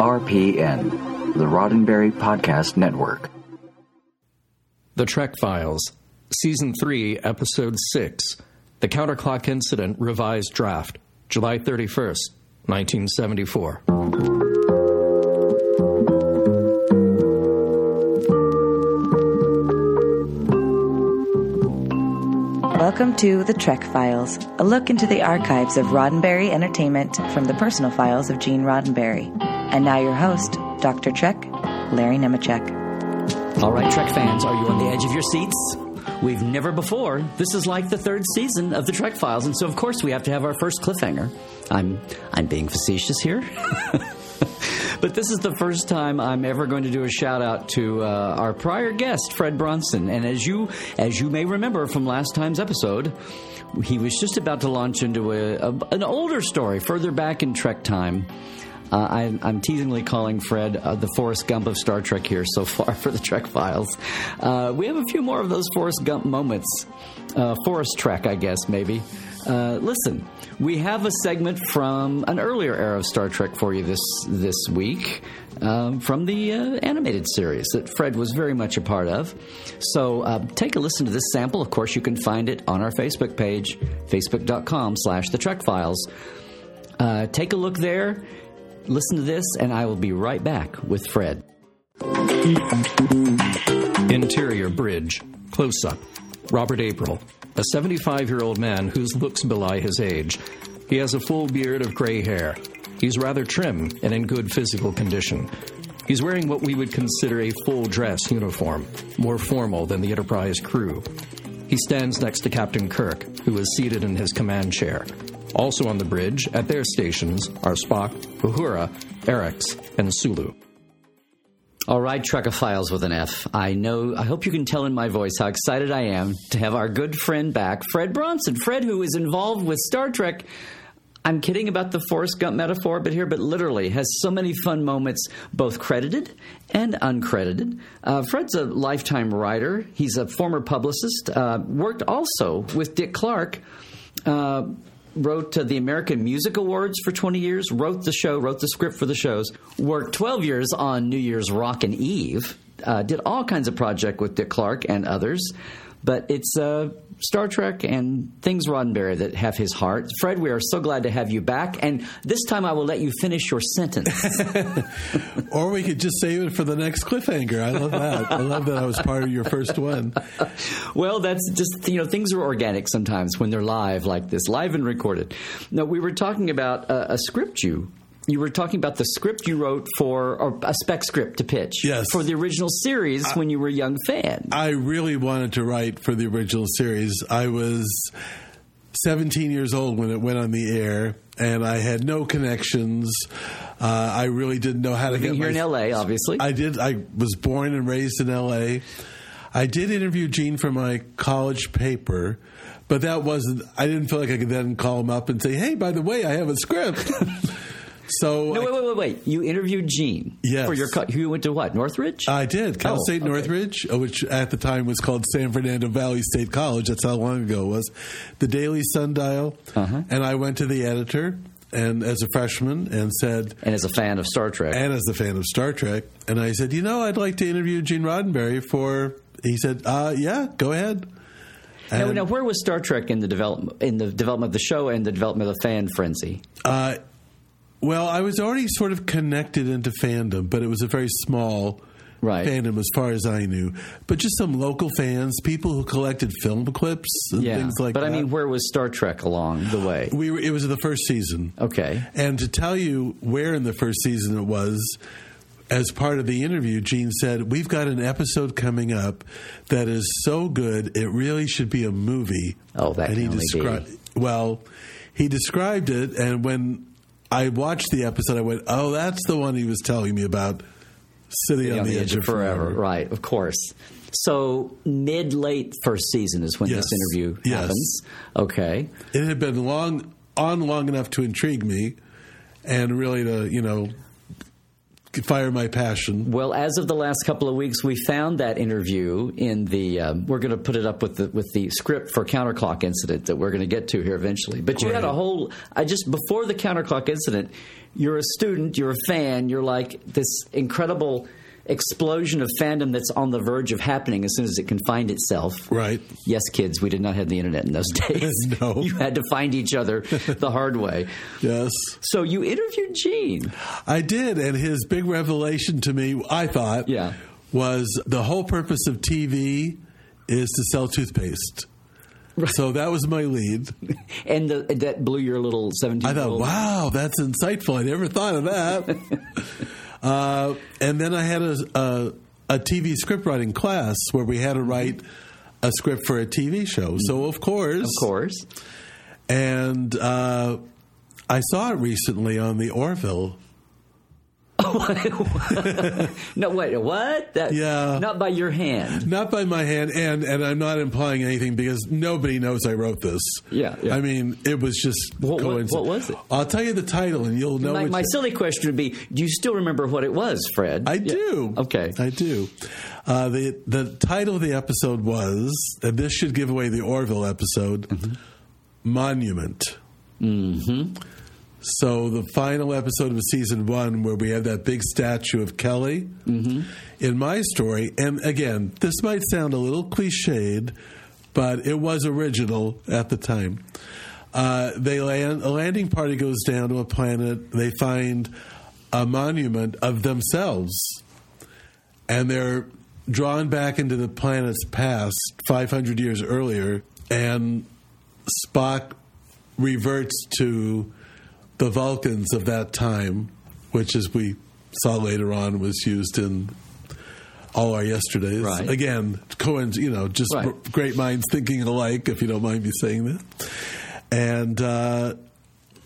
RPN, the Roddenberry Podcast Network. The Trek Files, Season 3, Episode 6, The Counter-Clock Incident, Revised Draft, July 31st, 1974. Welcome to The Trek Files, a look into the archives of Roddenberry Entertainment from the personal files of Gene Roddenberry. And now your host, Dr. Trek, Larry Nemacek. All right, Trek fans, are you on the edge of your seats? We've never before. This is like the third season of The Trek Files, and so, of course, we have to have our first cliffhanger. I'm being facetious here. But this is the first time I'm ever going to do a shout-out to our prior guest, Fred Bronson. And as you may remember from last time's episode, he was just about to launch into an older story further back in Trek time. I'm teasingly calling Fred the Forrest Gump of Star Trek here so far for the Trek Files. We have a few more of those Forrest Gump moments. Forrest Trek, I guess, maybe. Listen, we have a segment from an earlier era of Star Trek for you this week from the animated series that Fred was very much a part of. So take a listen to this sample. Of course, you can find it on our Facebook page, facebook.com/the Trek Files. Take a look there. Listen to this, and I will be right back with Fred. Interior bridge. Close-up. Robert April, a 75-year-old man whose looks belie his age. He has a full beard of gray hair. He's rather trim and in good physical condition. He's wearing what we would consider a full-dress uniform, more formal than the Enterprise crew. He stands next to Captain Kirk, who is seated in his command chair. Also on the bridge, at their stations, are Spock, Uhura, Erex, and Sulu. All right, Trekophiles with an F. I hope you can tell in my voice how excited I am to have our good friend back, Fred Bronson. Fred, who is involved with Star Trek, I'm kidding about the Forrest Gump metaphor, but literally has so many fun moments, both credited and uncredited. Fred's a lifetime writer. He's a former publicist. Worked also with Dick Clark. Wrote the American Music Awards for 20 years, wrote the script for the shows, worked 12 years on New Year's Rockin' Eve, did all kinds of projects with Dick Clark and others. But it's Star Trek and things Roddenberry that have his heart. Fred, we are so glad to have you back. And this time I will let you finish your sentence. Or we could just save it for the next cliffhanger. I love that. I love that I was part of your first one. Well, that's just, things are organic sometimes when they're live like this, live and recorded. Now, we were talking about a script You were talking about the script you wrote or a spec script to pitch for the original series when you were a young fan. I really wanted to write for the original series. I was 17 years old when it went on the air, and I had no connections. I really didn't know how to get here in L.A., obviously. I was born and raised in L.A. I did interview Gene for my college paper, but I didn't feel like I could then call him up and say, hey, by the way, I have a script. So wait. You interviewed Gene. Yes. For your you went to what? Northridge? I did. Cal State Northridge, which at the time was called San Fernando Valley State College. That's how long ago it was. The Daily Sundial. Uh-huh. And I went to the editor and as a freshman and said... And as a fan of Star Trek. And I said, I'd like to interview Gene Roddenberry for... He said, yeah, go ahead. Now, where was Star Trek in the development of the show and the development of the fan frenzy? Well, I was already sort of connected into fandom, but it was a very small fandom as far as I knew. But just some local fans, people who collected film clips and things like that. But, where was Star Trek along the way? It was the first season. Okay. And to tell you where in the first season it was, as part of the interview, Gene said, we've got an episode coming up that is so good, it really should be a movie. Oh, that can only be. Well, he described it, and when... I watched the episode. I went, oh, that's the one he was telling me about, sitting on the edge of forever. Right, of course. So mid-late first season is when this interview happens. Okay. It had been long enough to intrigue me and really to, fire my passion. Well, as of the last couple of weeks, we found that interview in the we're going to put it up with the script for Counter-Clock Incident that we're going to get to here eventually. But you had a whole – before the Counter-Clock Incident, you're a student, you're a fan, you're like this incredible – explosion of fandom that's on the verge of happening as soon as it can find itself. Right. Yes, kids, we did not have the internet in those days. No. You had to find each other the hard way. Yes. So you interviewed Gene. I did, and his big revelation to me, I thought, was the whole purpose of TV is to sell toothpaste. Right. So that was my lead. And that blew your little 17-year-old. I thought, wow, that's insightful. I never thought of that. And then I had a TV script writing class where we had to write a script for a TV show. So, of course. And I saw it recently on The Orville. No, wait, what? Yeah. Not by your hand. Not by my hand, and I'm not implying anything because nobody knows I wrote this. Yeah. I mean, it was just coincidence. What was it? I'll tell you the title, and you'll know. My silly question would be, do you still remember what it was, Fred? I do. Okay. I do. The title of the episode was, and this should give away the Orville episode, Monument. Mm-hmm. So the final episode of season one where we have that big statue of Kelly in my story, and again, this might sound a little cliched, but it was original at the time. A landing party goes down to a planet. They find a monument of themselves, and they're drawn back into the planet's past 500 years earlier, and Spock reverts to the Vulcans of that time, which, as we saw later on, was used in all our yesterdays. Right. Again, Cohen's, just great minds thinking alike, if you don't mind me saying that. And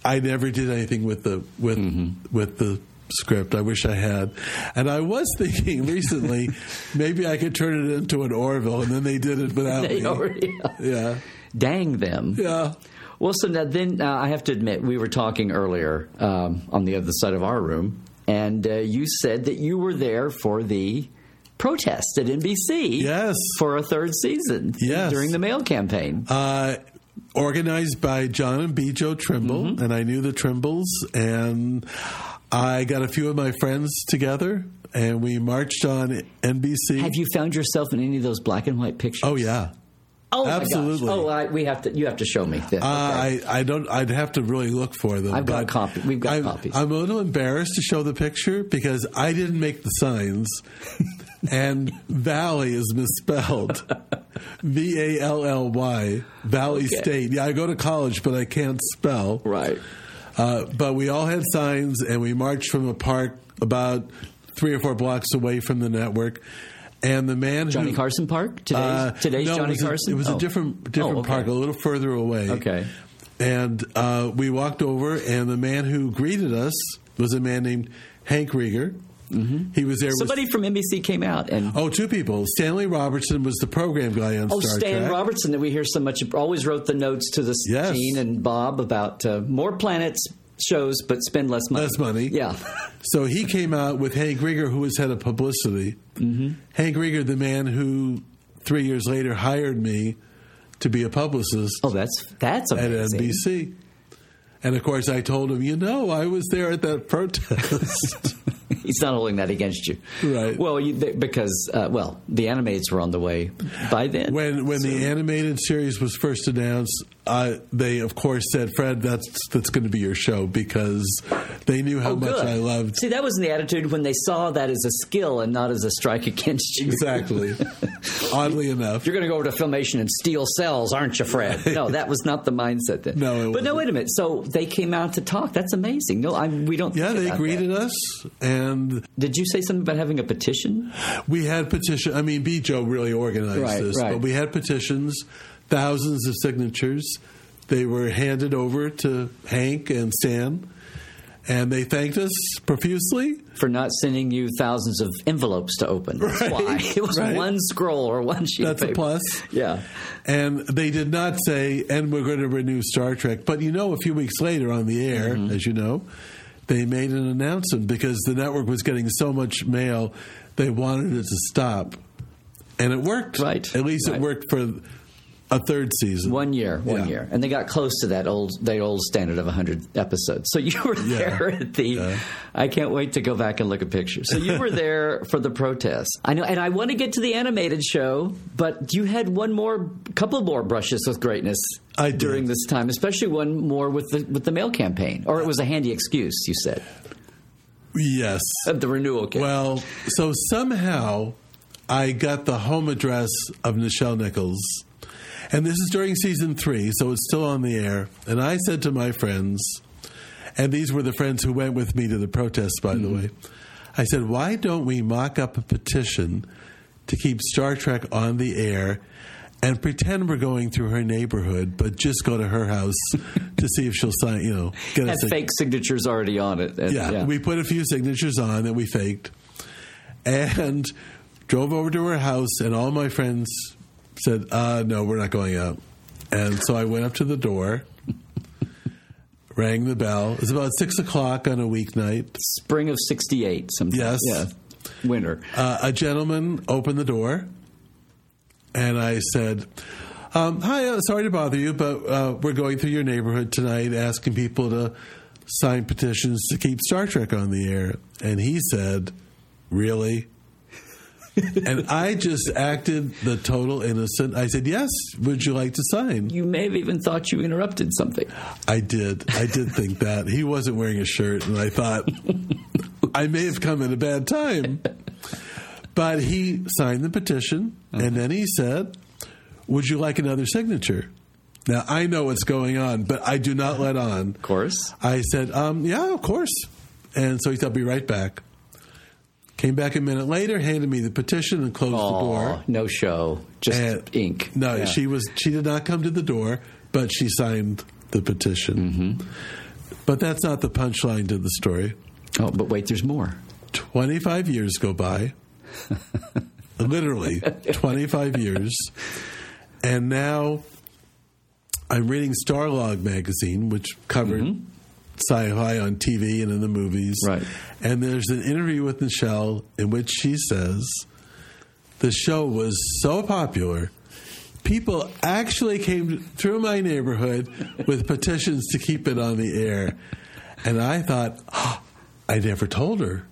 I never did anything with the script. I wish I had. And I was thinking recently, maybe I could turn it into an Orville, and then they did it without me. Already, yeah. Dang them. Yeah. Well, so now then I have to admit, we were talking earlier on the other side of our room, and you said that you were there for the protest at NBC for a third season during the mail campaign. Organized by John and Bijou Trimble, and I knew the Trimbles, and I got a few of my friends together, and we marched on NBC. Have you found yourself in any of those black and white pictures? Oh, yeah. Oh, absolutely. My gosh. Oh, you have to show me this. Okay. I don't. I'd have to really look for them. I've got a copy. We've got copies. I'm a little embarrassed to show the picture because I didn't make the signs, and Valley is misspelled, Valley. Valley State. Yeah, I go to college, but I can't spell. Right. But we all had signs, and we marched from a park about 3 or 4 blocks away from the network. And the man Johnny Carson Park? Today's Johnny Carson? It was a different park, a little further away. Okay. And we walked over, and the man who greeted us was a man named Hank Rieger. Mm-hmm. He was there. Somebody from NBC came out. Oh, 2 people. Stanley Robertson was the program guy on Star Trek. Oh, Stan Robertson that we hear so much. Always wrote the notes to the Gene and Bob about more planets, shows, but spend less money. Yeah. So he came out with Hank Rieger, who was head of publicity. Mm-hmm. Hank Rieger, the man who 3 years later hired me to be a publicist. Oh, that's amazing. At NBC. And, of course, I told him, I was there at that protest. He's not holding that against you. Right. Well, because the animates were on the way by then. When the animated series was first announced, they, of course, said, Fred, that's going to be your show because they knew how much I loved. See, that was the attitude when they saw that as a skill and not as a strike against you. Exactly. Oddly enough. You're going to go over to Filmation and steal cells, aren't you, Fred? No, that was not the mindset then. No, it wasn't. But no, wait a minute. So they came out to talk. That's amazing. No, we don't. Yeah, they greeted us. And did you say something about having a petition? We had petition. I mean, Bijou really organized this, but we had petitions, thousands of signatures. They were handed over to Hank and Stan, and they thanked us profusely for not sending you thousands of envelopes to open. That's why it was one scroll or one sheet. That's of paper. A plus. Yeah, and they did not say, "And we're going to renew Star Trek." But a few weeks later on the air, as you know, they made an announcement because the network was getting so much mail, they wanted it to stop. And it worked. Right. At least it worked for a third season. One year. And they got close to that old standard of 100 episodes. So you were there at the I can't wait to go back and look at pictures. So you were there for the protest. I know, and I want to get to the animated show, but you had couple more brushes with greatness during this time, especially one more with the mail campaign. Or it was a handy excuse, you said. Yes. Of the renewal campaign. Well, so somehow I got the home address of Nichelle Nichols. And this is during season 3, so it's still on the air. And I said to my friends, and these were the friends who went with me to the protests, by the way. I said, why don't we mock up a petition to keep Star Trek on the air and pretend we're going through her neighborhood, but just go to her house to see if she'll sign, get us fake signatures already on it. And, we put a few signatures on that we faked. And drove over to her house, and all my friends said, no, we're not going out. And so I went up to the door, rang the bell. It was about 6 o'clock on a weeknight. Spring of 1968 sometime. Yes. Yeah. Winter. A gentleman opened the door, and I said, hi, sorry to bother you, but we're going through your neighborhood tonight asking people to sign petitions to keep Star Trek on the air. And he said, really? And I just acted the total innocent. I said, yes, would you like to sign? You may have even thought you interrupted something. I did think that. He wasn't wearing a shirt, and I thought, I may have come at a bad time. But he signed the petition, and then he said, would you like another signature? Now, I know what's going on, but I do not let on. Of course. I said, yeah, of course. And so he said, I'll be right back. Came back a minute later, handed me the petition, and closed the door. No show, just ink. No, she did not come to the door, but she signed the petition. Mm-hmm. But that's not the punchline to the story. Oh, but wait, there's more. 25 years go by, literally 25 years, and now I'm reading Starlog magazine, which covered sci-fi on TV and in the movies. Right. And there's an interview with Nichelle in which she says the show was so popular, people actually came through my neighborhood with petitions to keep it on the air. And I thought, I never told her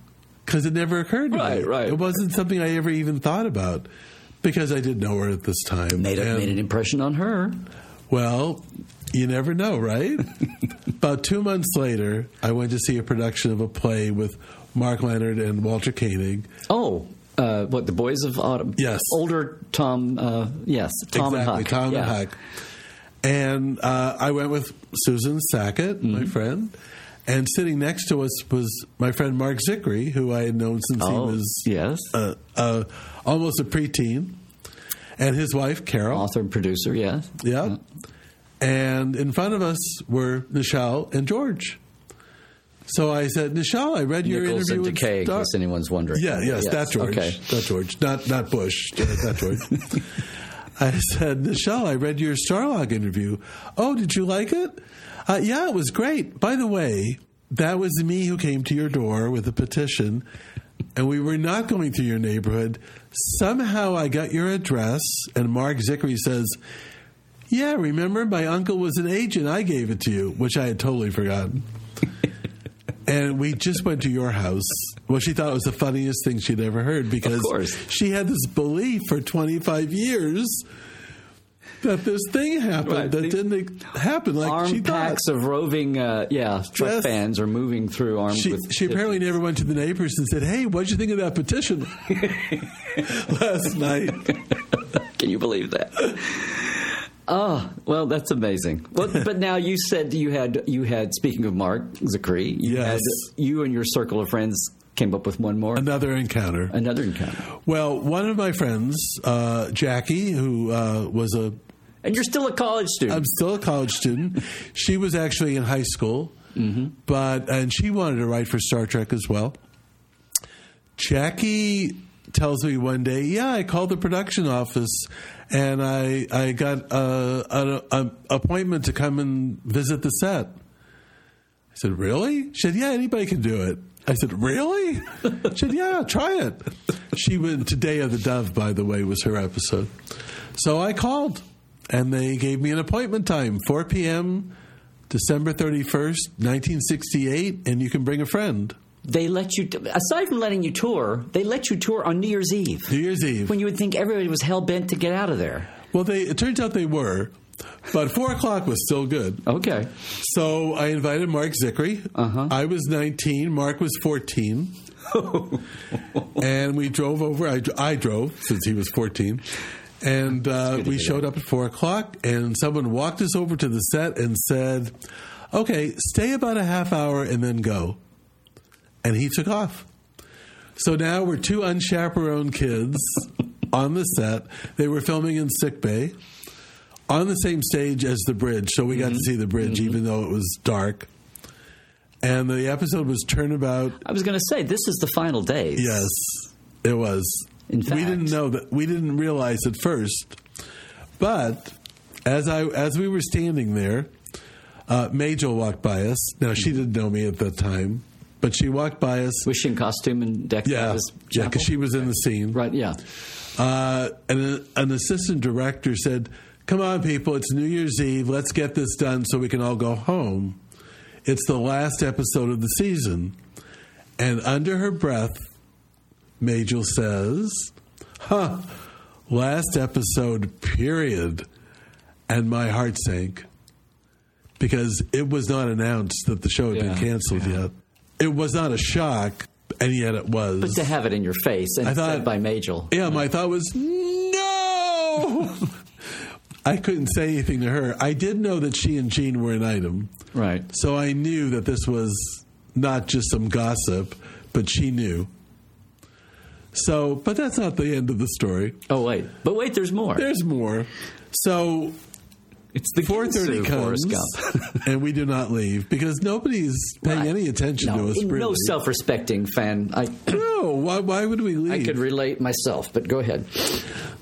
because it never occurred to me. Right. It wasn't something I ever even thought about because I didn't know her at this time. Made an impression on her. Well, you never know, right? About 2 months later, I went to see a production of a play with Mark Leonard and Walter Koenig. Oh, The Boys of Autumn? Yes. Older Tom, Tom and Huck. Exactly, Tom and Huck. And I went with Susan Sackett, my friend, and sitting next to us was my friend Mark Zicree, who I had known since he was almost a preteen. And his wife, Carol. Author and producer, Yeah. And in front of us were Nichelle and George. So I said, Nichelle, I read your Nichols interview with Takei, in case anyone's wondering. Yeah, yes. That George. Okay. That George. Not Bush. That George. I said, Nichelle, I read your Starlog interview. Oh, did you like it? Yeah, it was great. By the way, that was me who came to your door with a petition. And we were not going through your neighborhood. Somehow I got your address, and Mark Zicree says, yeah, remember, my uncle was an agent. I gave it to you, which I had totally forgotten. And we just went to your house. Well, she thought it was the funniest thing she'd ever heard because she had this belief for 25 years that this thing happened that didn't happen like she thought. Arm packs of roving, truck fans are moving through armed with petitions. She apparently never went to the neighbors and said, hey, what'd you think of that petition last night? Can you believe that? Oh, well, that's amazing. Well, but now you said you had, speaking of Mark Zicree, you and your circle of friends came up with one more. Another encounter. Well, one of my friends, Jackie, who was a... And you're still a college student. I'm still a college student. She was actually in high school, and she wanted to write for Star Trek as well. Jackie tells me one day, I called the production office and I got an appointment to come and visit the set. I said, really? She said, yeah, anybody can do it. I said, really? She said, yeah, try it. She went to Day of the Dove, by the way, was her episode. So I called, and they gave me an appointment time, 4 p.m., December 31st, 1968, and you can bring a friend. They let you, aside from letting you tour, they let you tour on New Year's Eve. New Year's Eve. When you would think everybody was hell-bent to get out of there. Well, it turns out they were. But 4 o'clock was still good. Okay. So I invited Mark Zicree. Uh-huh. I was 19. Mark was 14. And we drove over. I drove since he was 14. And we showed up at 4 o'clock. And someone walked us over to the set and said, okay, stay about a half hour and then go. And he took off. So now we're two unchaperoned kids on the set. They were filming in sickbay. On the same stage as the bridge, so we got to see the bridge, even though it was dark. And the episode was Turnabout. I was going to say, this is the final days. Yes, it was. In fact, we didn't know that. We didn't realize at first, but as we were standing there, Majel walked by us. Now she didn't know me at that time, but she walked by us. Was she in costume and decked out as Chapel? Yeah, because she was in the scene, right? Yeah. And an assistant director said, come on, people, it's New Year's Eve. Let's get this done so we can all go home. It's the last episode of the season. And under her breath, Majel says, last episode, period. And my heart sank because it was not announced that the show had been canceled yet. It was not a shock, and yet it was. But to have it in your face and said by Majel. Yeah, my thought was, no! I couldn't say anything to her. I did know that she and Gene were an item. Right. So I knew that this was not just some gossip, but she knew. So, but that's not the end of the story. Oh, wait. But wait, there's more. There's more. So it's the 4:30 comes, and we do not leave because nobody's paying any attention to us. Really. No self-respecting fan. No, why would we leave? I could relate myself, but go ahead.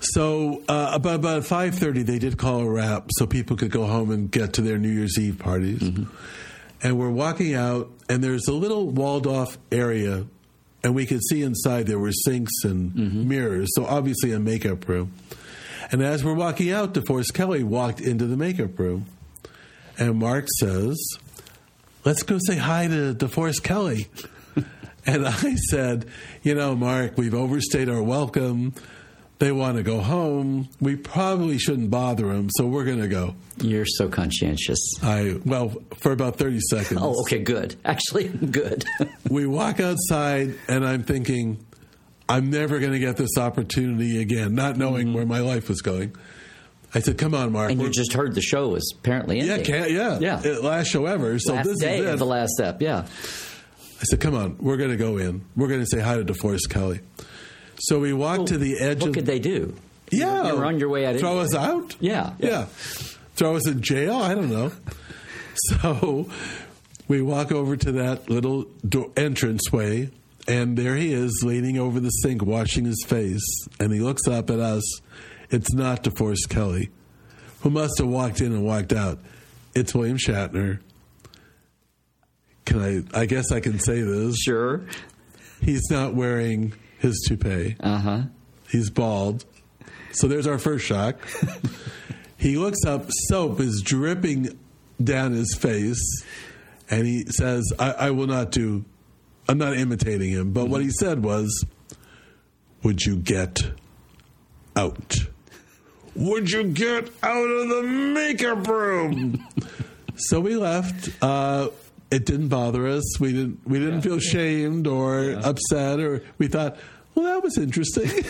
So about 5:30, they did call a wrap so people could go home and get to their New Year's Eve parties. Mm-hmm. And we're walking out, and there's a little walled-off area, and we could see inside there were sinks and mirrors, so obviously a makeup room. And as we're walking out, DeForest Kelley walked into the makeup room. And Mark says, let's go say hi to DeForest Kelley. And I said, you know, Mark, we've overstayed our welcome. They want to go home. We probably shouldn't bother them, so we're going to go. You're so conscientious. Well, for about 30 seconds. Oh, okay, good. Actually, good. We walk outside, and I'm thinking, I'm never going to get this opportunity again, not knowing where my life was going. I said, come on, Mark. And you just heard the show was apparently ending. Yeah. Last show ever. So this day is it. Of the last step, yeah. I said, come on, we're going to go in. We're going to say hi to DeForest Kelley. So we walked to the edge. What could they do? Yeah. You were on your way out. Throw us out? Yeah. Throw us in jail? I don't know. So we walk over to that little entranceway. And there he is, leaning over the sink, washing his face. And he looks up at us. It's not DeForest Kelley, who must have walked in and walked out. It's William Shatner. I guess I can say this. Sure. He's not wearing his toupee. Uh-huh. He's bald. So there's our first shock. He looks up. Soap is dripping down his face. And he says, I'm not imitating him, but what he said was, would you get out? Would you get out of the makeup room? So we left. It didn't bother us. We didn't feel shamed or upset, or we thought, well, that was interesting.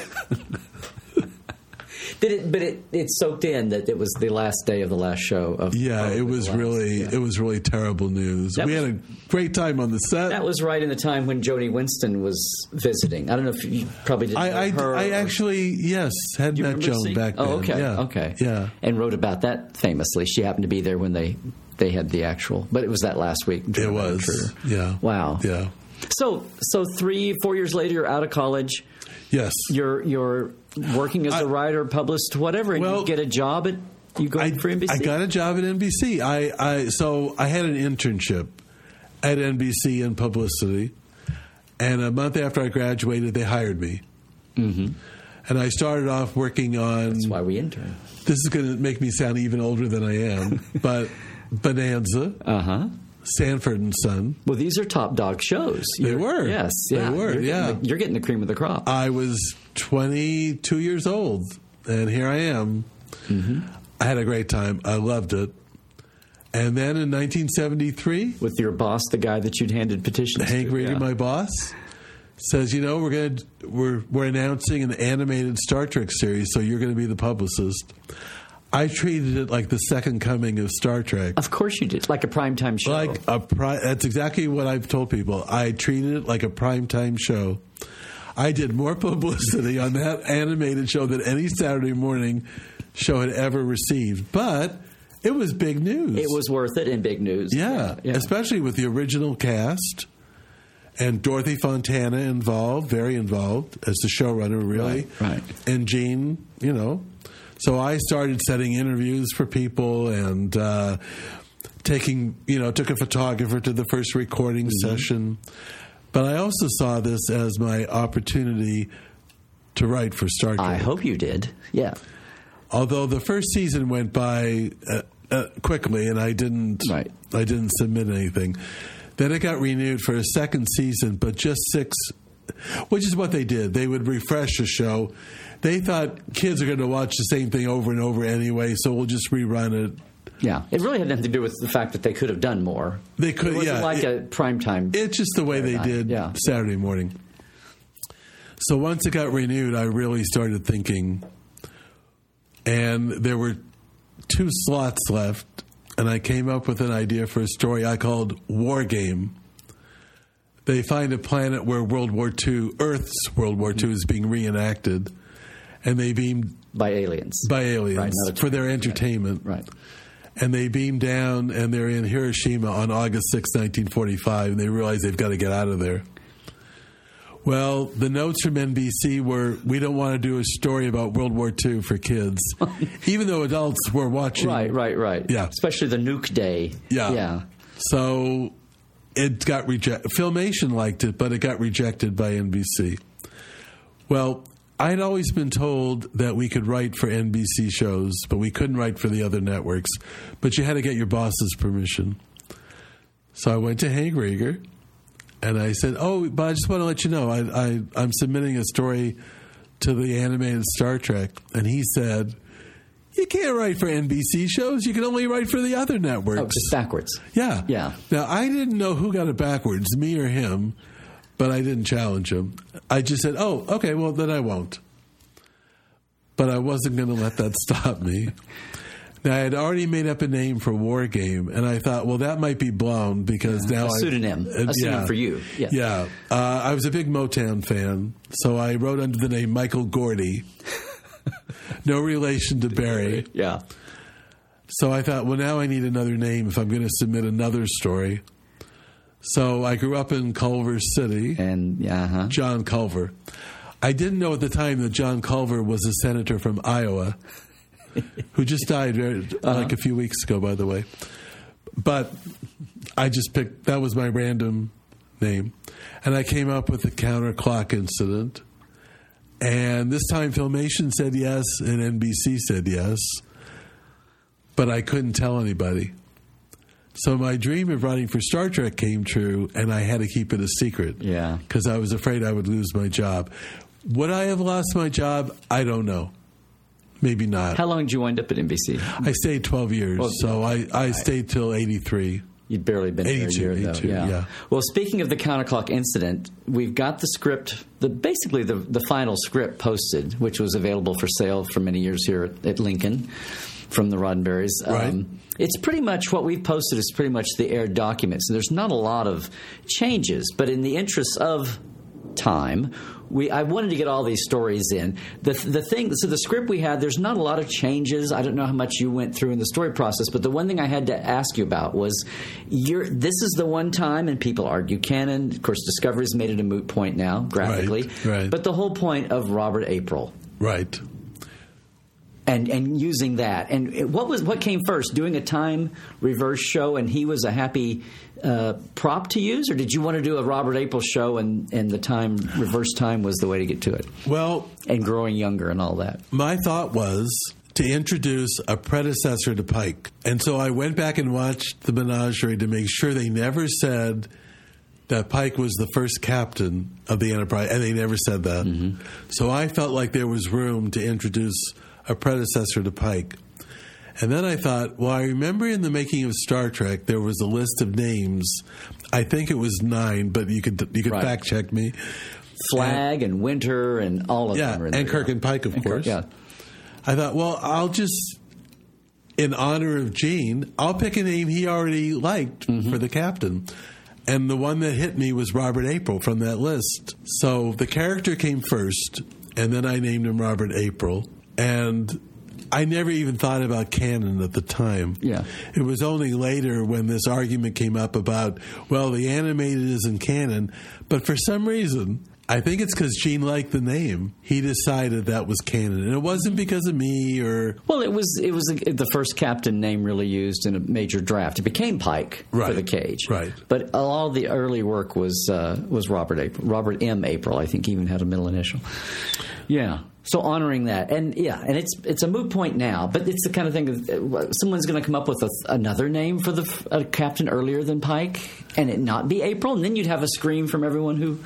It soaked in that it was the last day of the last show. It was really terrible news. We had a great time on the set. That was right in the time when Jodie Winston was visiting. I don't know if you probably didn't know her. I actually, yes, had met Joan back then. Oh, okay, okay. Yeah. And wrote about that famously. She happened to be there when they had the actual, but it was that last week. It was, yeah. Wow. Yeah. So 3-4 years later, you're out of college. Yes. You're working as a writer, publicist, whatever, and you get a job for NBC? I got a job at NBC. So I had an internship, at NBC in publicity. And a month after I graduated, they hired me. Mm-hmm. And I started off working on... That's why we interned. This is going to make me sound even older than I am, but Bonanza, Sanford and Son. Well, these are top dog shows. They were. Yes. Yeah. They were, You're getting the cream of the crop. I was 22 years old, and here I am. Mm-hmm. I had a great time. I loved it. And then in 1973... With your boss, the guy that you'd handed petitions to. Hank Rieger, my boss, says, you know, we're announcing an animated Star Trek series, so you're going to be the publicist. I treated it like the second coming of Star Trek. Of course you did. Like a primetime show. That's exactly what I've told people. I treated it like a primetime show. I did more publicity on that animated show than any Saturday morning show had ever received. But it was big news. It was worth it in big news. Yeah. Especially with the original cast. And Dorothy Fontana involved, very involved, as the showrunner, really. Right. And Gene, you know. So I started setting interviews for people and took a photographer to the first recording session. But I also saw this as my opportunity to write for Star Trek. I hope you did, yeah. Although the first season went by quickly and I didn't submit anything. Then it got renewed for a second season, but just 6, which is what they did. They would refresh the show. They thought kids are going to watch the same thing over and over anyway, so we'll just rerun it. Yeah. It really had nothing to do with the fact that they could have done more. They could, It wasn't like a primetime. It's just the way they did Saturday morning. So once it got renewed, I really started thinking, and there were 2 slots left. And I came up with an idea for a story I called War Game. They find a planet where Earth's World War II is being reenacted, and they beam... By aliens. Right, for their entertainment. Right. And they beam down, and they're in Hiroshima on August 6, 1945, and they realize they've got to get out of there. Well, the notes from NBC were, we don't want to do a story about World War II for kids, even though adults were watching. Right. Yeah. Especially the nuke day. Yeah. So it got rejected. Filmation liked it, but it got rejected by NBC. Well, I'd always been told that we could write for NBC shows, but we couldn't write for the other networks. But you had to get your boss's permission. So I went to Hank Rieger. And I said, but I just want to let you know, I'm submitting a story to the animated Star Trek. And he said, you can't write for NBC shows. You can only write for the other networks. Oh, just backwards. Yeah. Now, I didn't know who got it backwards, me or him, but I didn't challenge him. I just said, okay, well, then I won't. But I wasn't going to let that stop me. Now, I had already made up a name for War Game, and I thought, well, that might be blown because now a pseudonym. A pseudonym for you. Yeah. I was a big Motown fan, so I wrote under the name Michael Gordy. No relation to Barry. Yeah. So I thought, well, now I need another name if I'm going to submit another story. So I grew up in Culver City. And John Culver. I didn't know at the time that John Culver was a senator from Iowa. Who just died like a few weeks ago, by the way. But I just picked, that was my random name. And I came up with the Counter-Clock Incident. And this time Filmation said yes and NBC said yes. But I couldn't tell anybody. So my dream of writing for Star Trek came true, and I had to keep it a secret. Yeah. Because I was afraid I would lose my job. Would I have lost my job? I don't know. Maybe not. How long did you wind up at NBC? I stayed 12 years, so I stayed till 83. You'd barely been 82, there a year, though. 82, yeah. Well, speaking of the Counter-Clock Incident, we've got the script, basically the final script posted, which was available for sale for many years here at Lincoln from the Roddenberries. Right. It's pretty much what we've posted is pretty much the aired documents. And there's not a lot of changes, but in the interest of time, I wanted to get all these stories in. So the script we had, there's not a lot of changes. I don't know how much you went through in the story process, but the one thing I had to ask you about was this is the one time, and people argue canon. Of course, Discovery's made it a moot point now, graphically. Right. But the whole point of Robert April. Right. and using that. And what came first, doing a time reverse show, and he was a happy prop to use, or did you want to do a Robert April show and the time reverse time was the way to get to it? Well, and growing younger and all that. My thought was to introduce a predecessor to Pike, and so I went back and watched the Menagerie to make sure they never said that Pike was the first captain of the Enterprise, and they never said that. Mm-hmm. So I felt like there was room to introduce a predecessor to Pike. And then I thought, well, I remember in the making of Star Trek, there was a list of names. I think it was 9, but you could right. fact check me. Flag and Winter and all of them. Yeah, and Kirk and Pike, of course. Kirk, yeah. I thought, well, I'll just, in honor of Gene, I'll pick a name he already liked mm-hmm. for the captain. And the one that hit me was Robert April from that list. So the character came first, and then I named him Robert April. And I never even thought about canon at the time. Yeah. It was only later when this argument came up about, well, the animated isn't canon. But for some reason, I think it's because Gene liked the name, he decided that was canon. And it wasn't because of me or... Well, it was the first captain name really used in a major draft. It became Pike for the Cage. Right. But all the early work was Robert April. Robert M. April, I think, even had a middle initial. Yeah. So honoring that. And, yeah, and it's a moot point now, but it's the kind of thing that someone's going to come up with another name for a captain earlier than Pike, and it not be April, and then you'd have a scream from everyone who...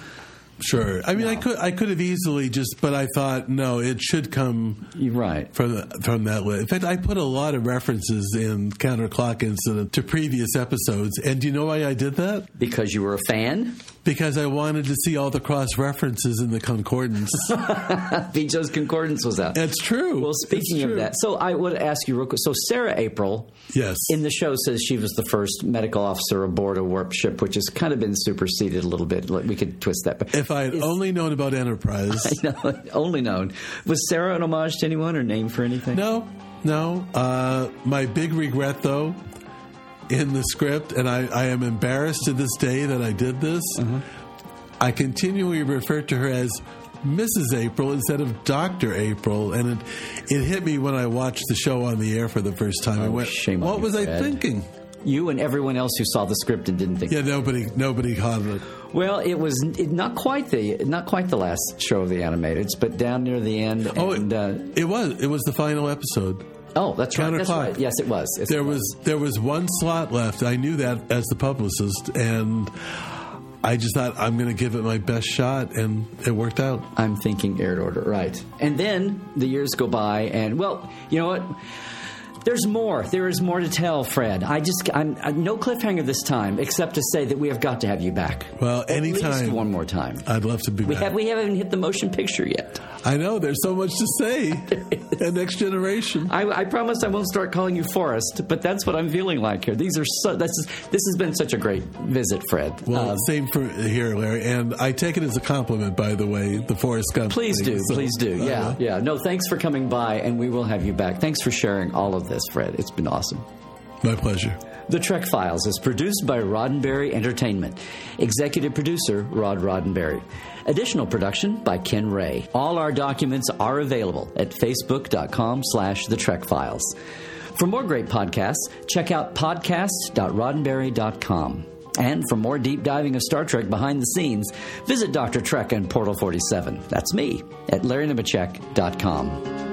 Sure. I mean, no. I could have easily just, but I thought, no, it should come from that list. In fact, I put a lot of references in Counter-Clock Incident to previous episodes. And do you know why I did that? Because you were a fan? Because I wanted to see all the cross-references in the concordance. Vijo's concordance was out. That's true. Well, speaking of that, so I would ask you real quick. So Sarah April in the show says she was the first medical officer aboard a warp ship, which has kind of been superseded a little bit. We could twist that back. If I had only known about Enterprise. I know, only known. Was Sarah an homage to anyone or named for anything? No. My big regret, though, in the script, and I am embarrassed to this day that I did this, I continually refer to her as Mrs. April instead of Dr. April, and it hit me when I watched the show on the air for the first time. Oh, I went, shame on you, Fred. What was I thinking? You and everyone else who saw the script and didn't think. Yeah, nobody caught it. Well, it was not quite the last show of the Animateds, but down near the end. It was the final episode. Oh, that's right. That's right. Yes, it was. Yes, there was one slot left. I knew that as the publicist, and I just thought, I'm going to give it my best shot, and it worked out. I'm thinking aired order, right? And then the years go by, and well, you know what? There's more. There is more to tell, Fred. I'm no cliffhanger this time, except to say that we have got to have you back. Well, anytime. At least one more time. I'd love to be back. We haven't hit the motion picture yet. I know. There's so much to say. And Next Generation. I promise I won't start calling you Forrest, but that's what I'm feeling like here. This has been such a great visit, Fred. Well, same for here, Larry. And I take it as a compliment, by the way, the Forrest Gump. Please do. Yeah. No, thanks for coming by, and we will have you back. Thanks for sharing all of this, Fred. It's been awesome. My pleasure. The Trek Files is produced by Roddenberry Entertainment. Executive producer, Rod Roddenberry. Additional production by Ken Ray. All our documents are available at facebook.com/The Trek Files. For more great podcasts, check out podcast.roddenberry.com. And for more deep diving of Star Trek behind the scenes, visit Dr. Trek and Portal 47. That's me at LarryNemacek.com.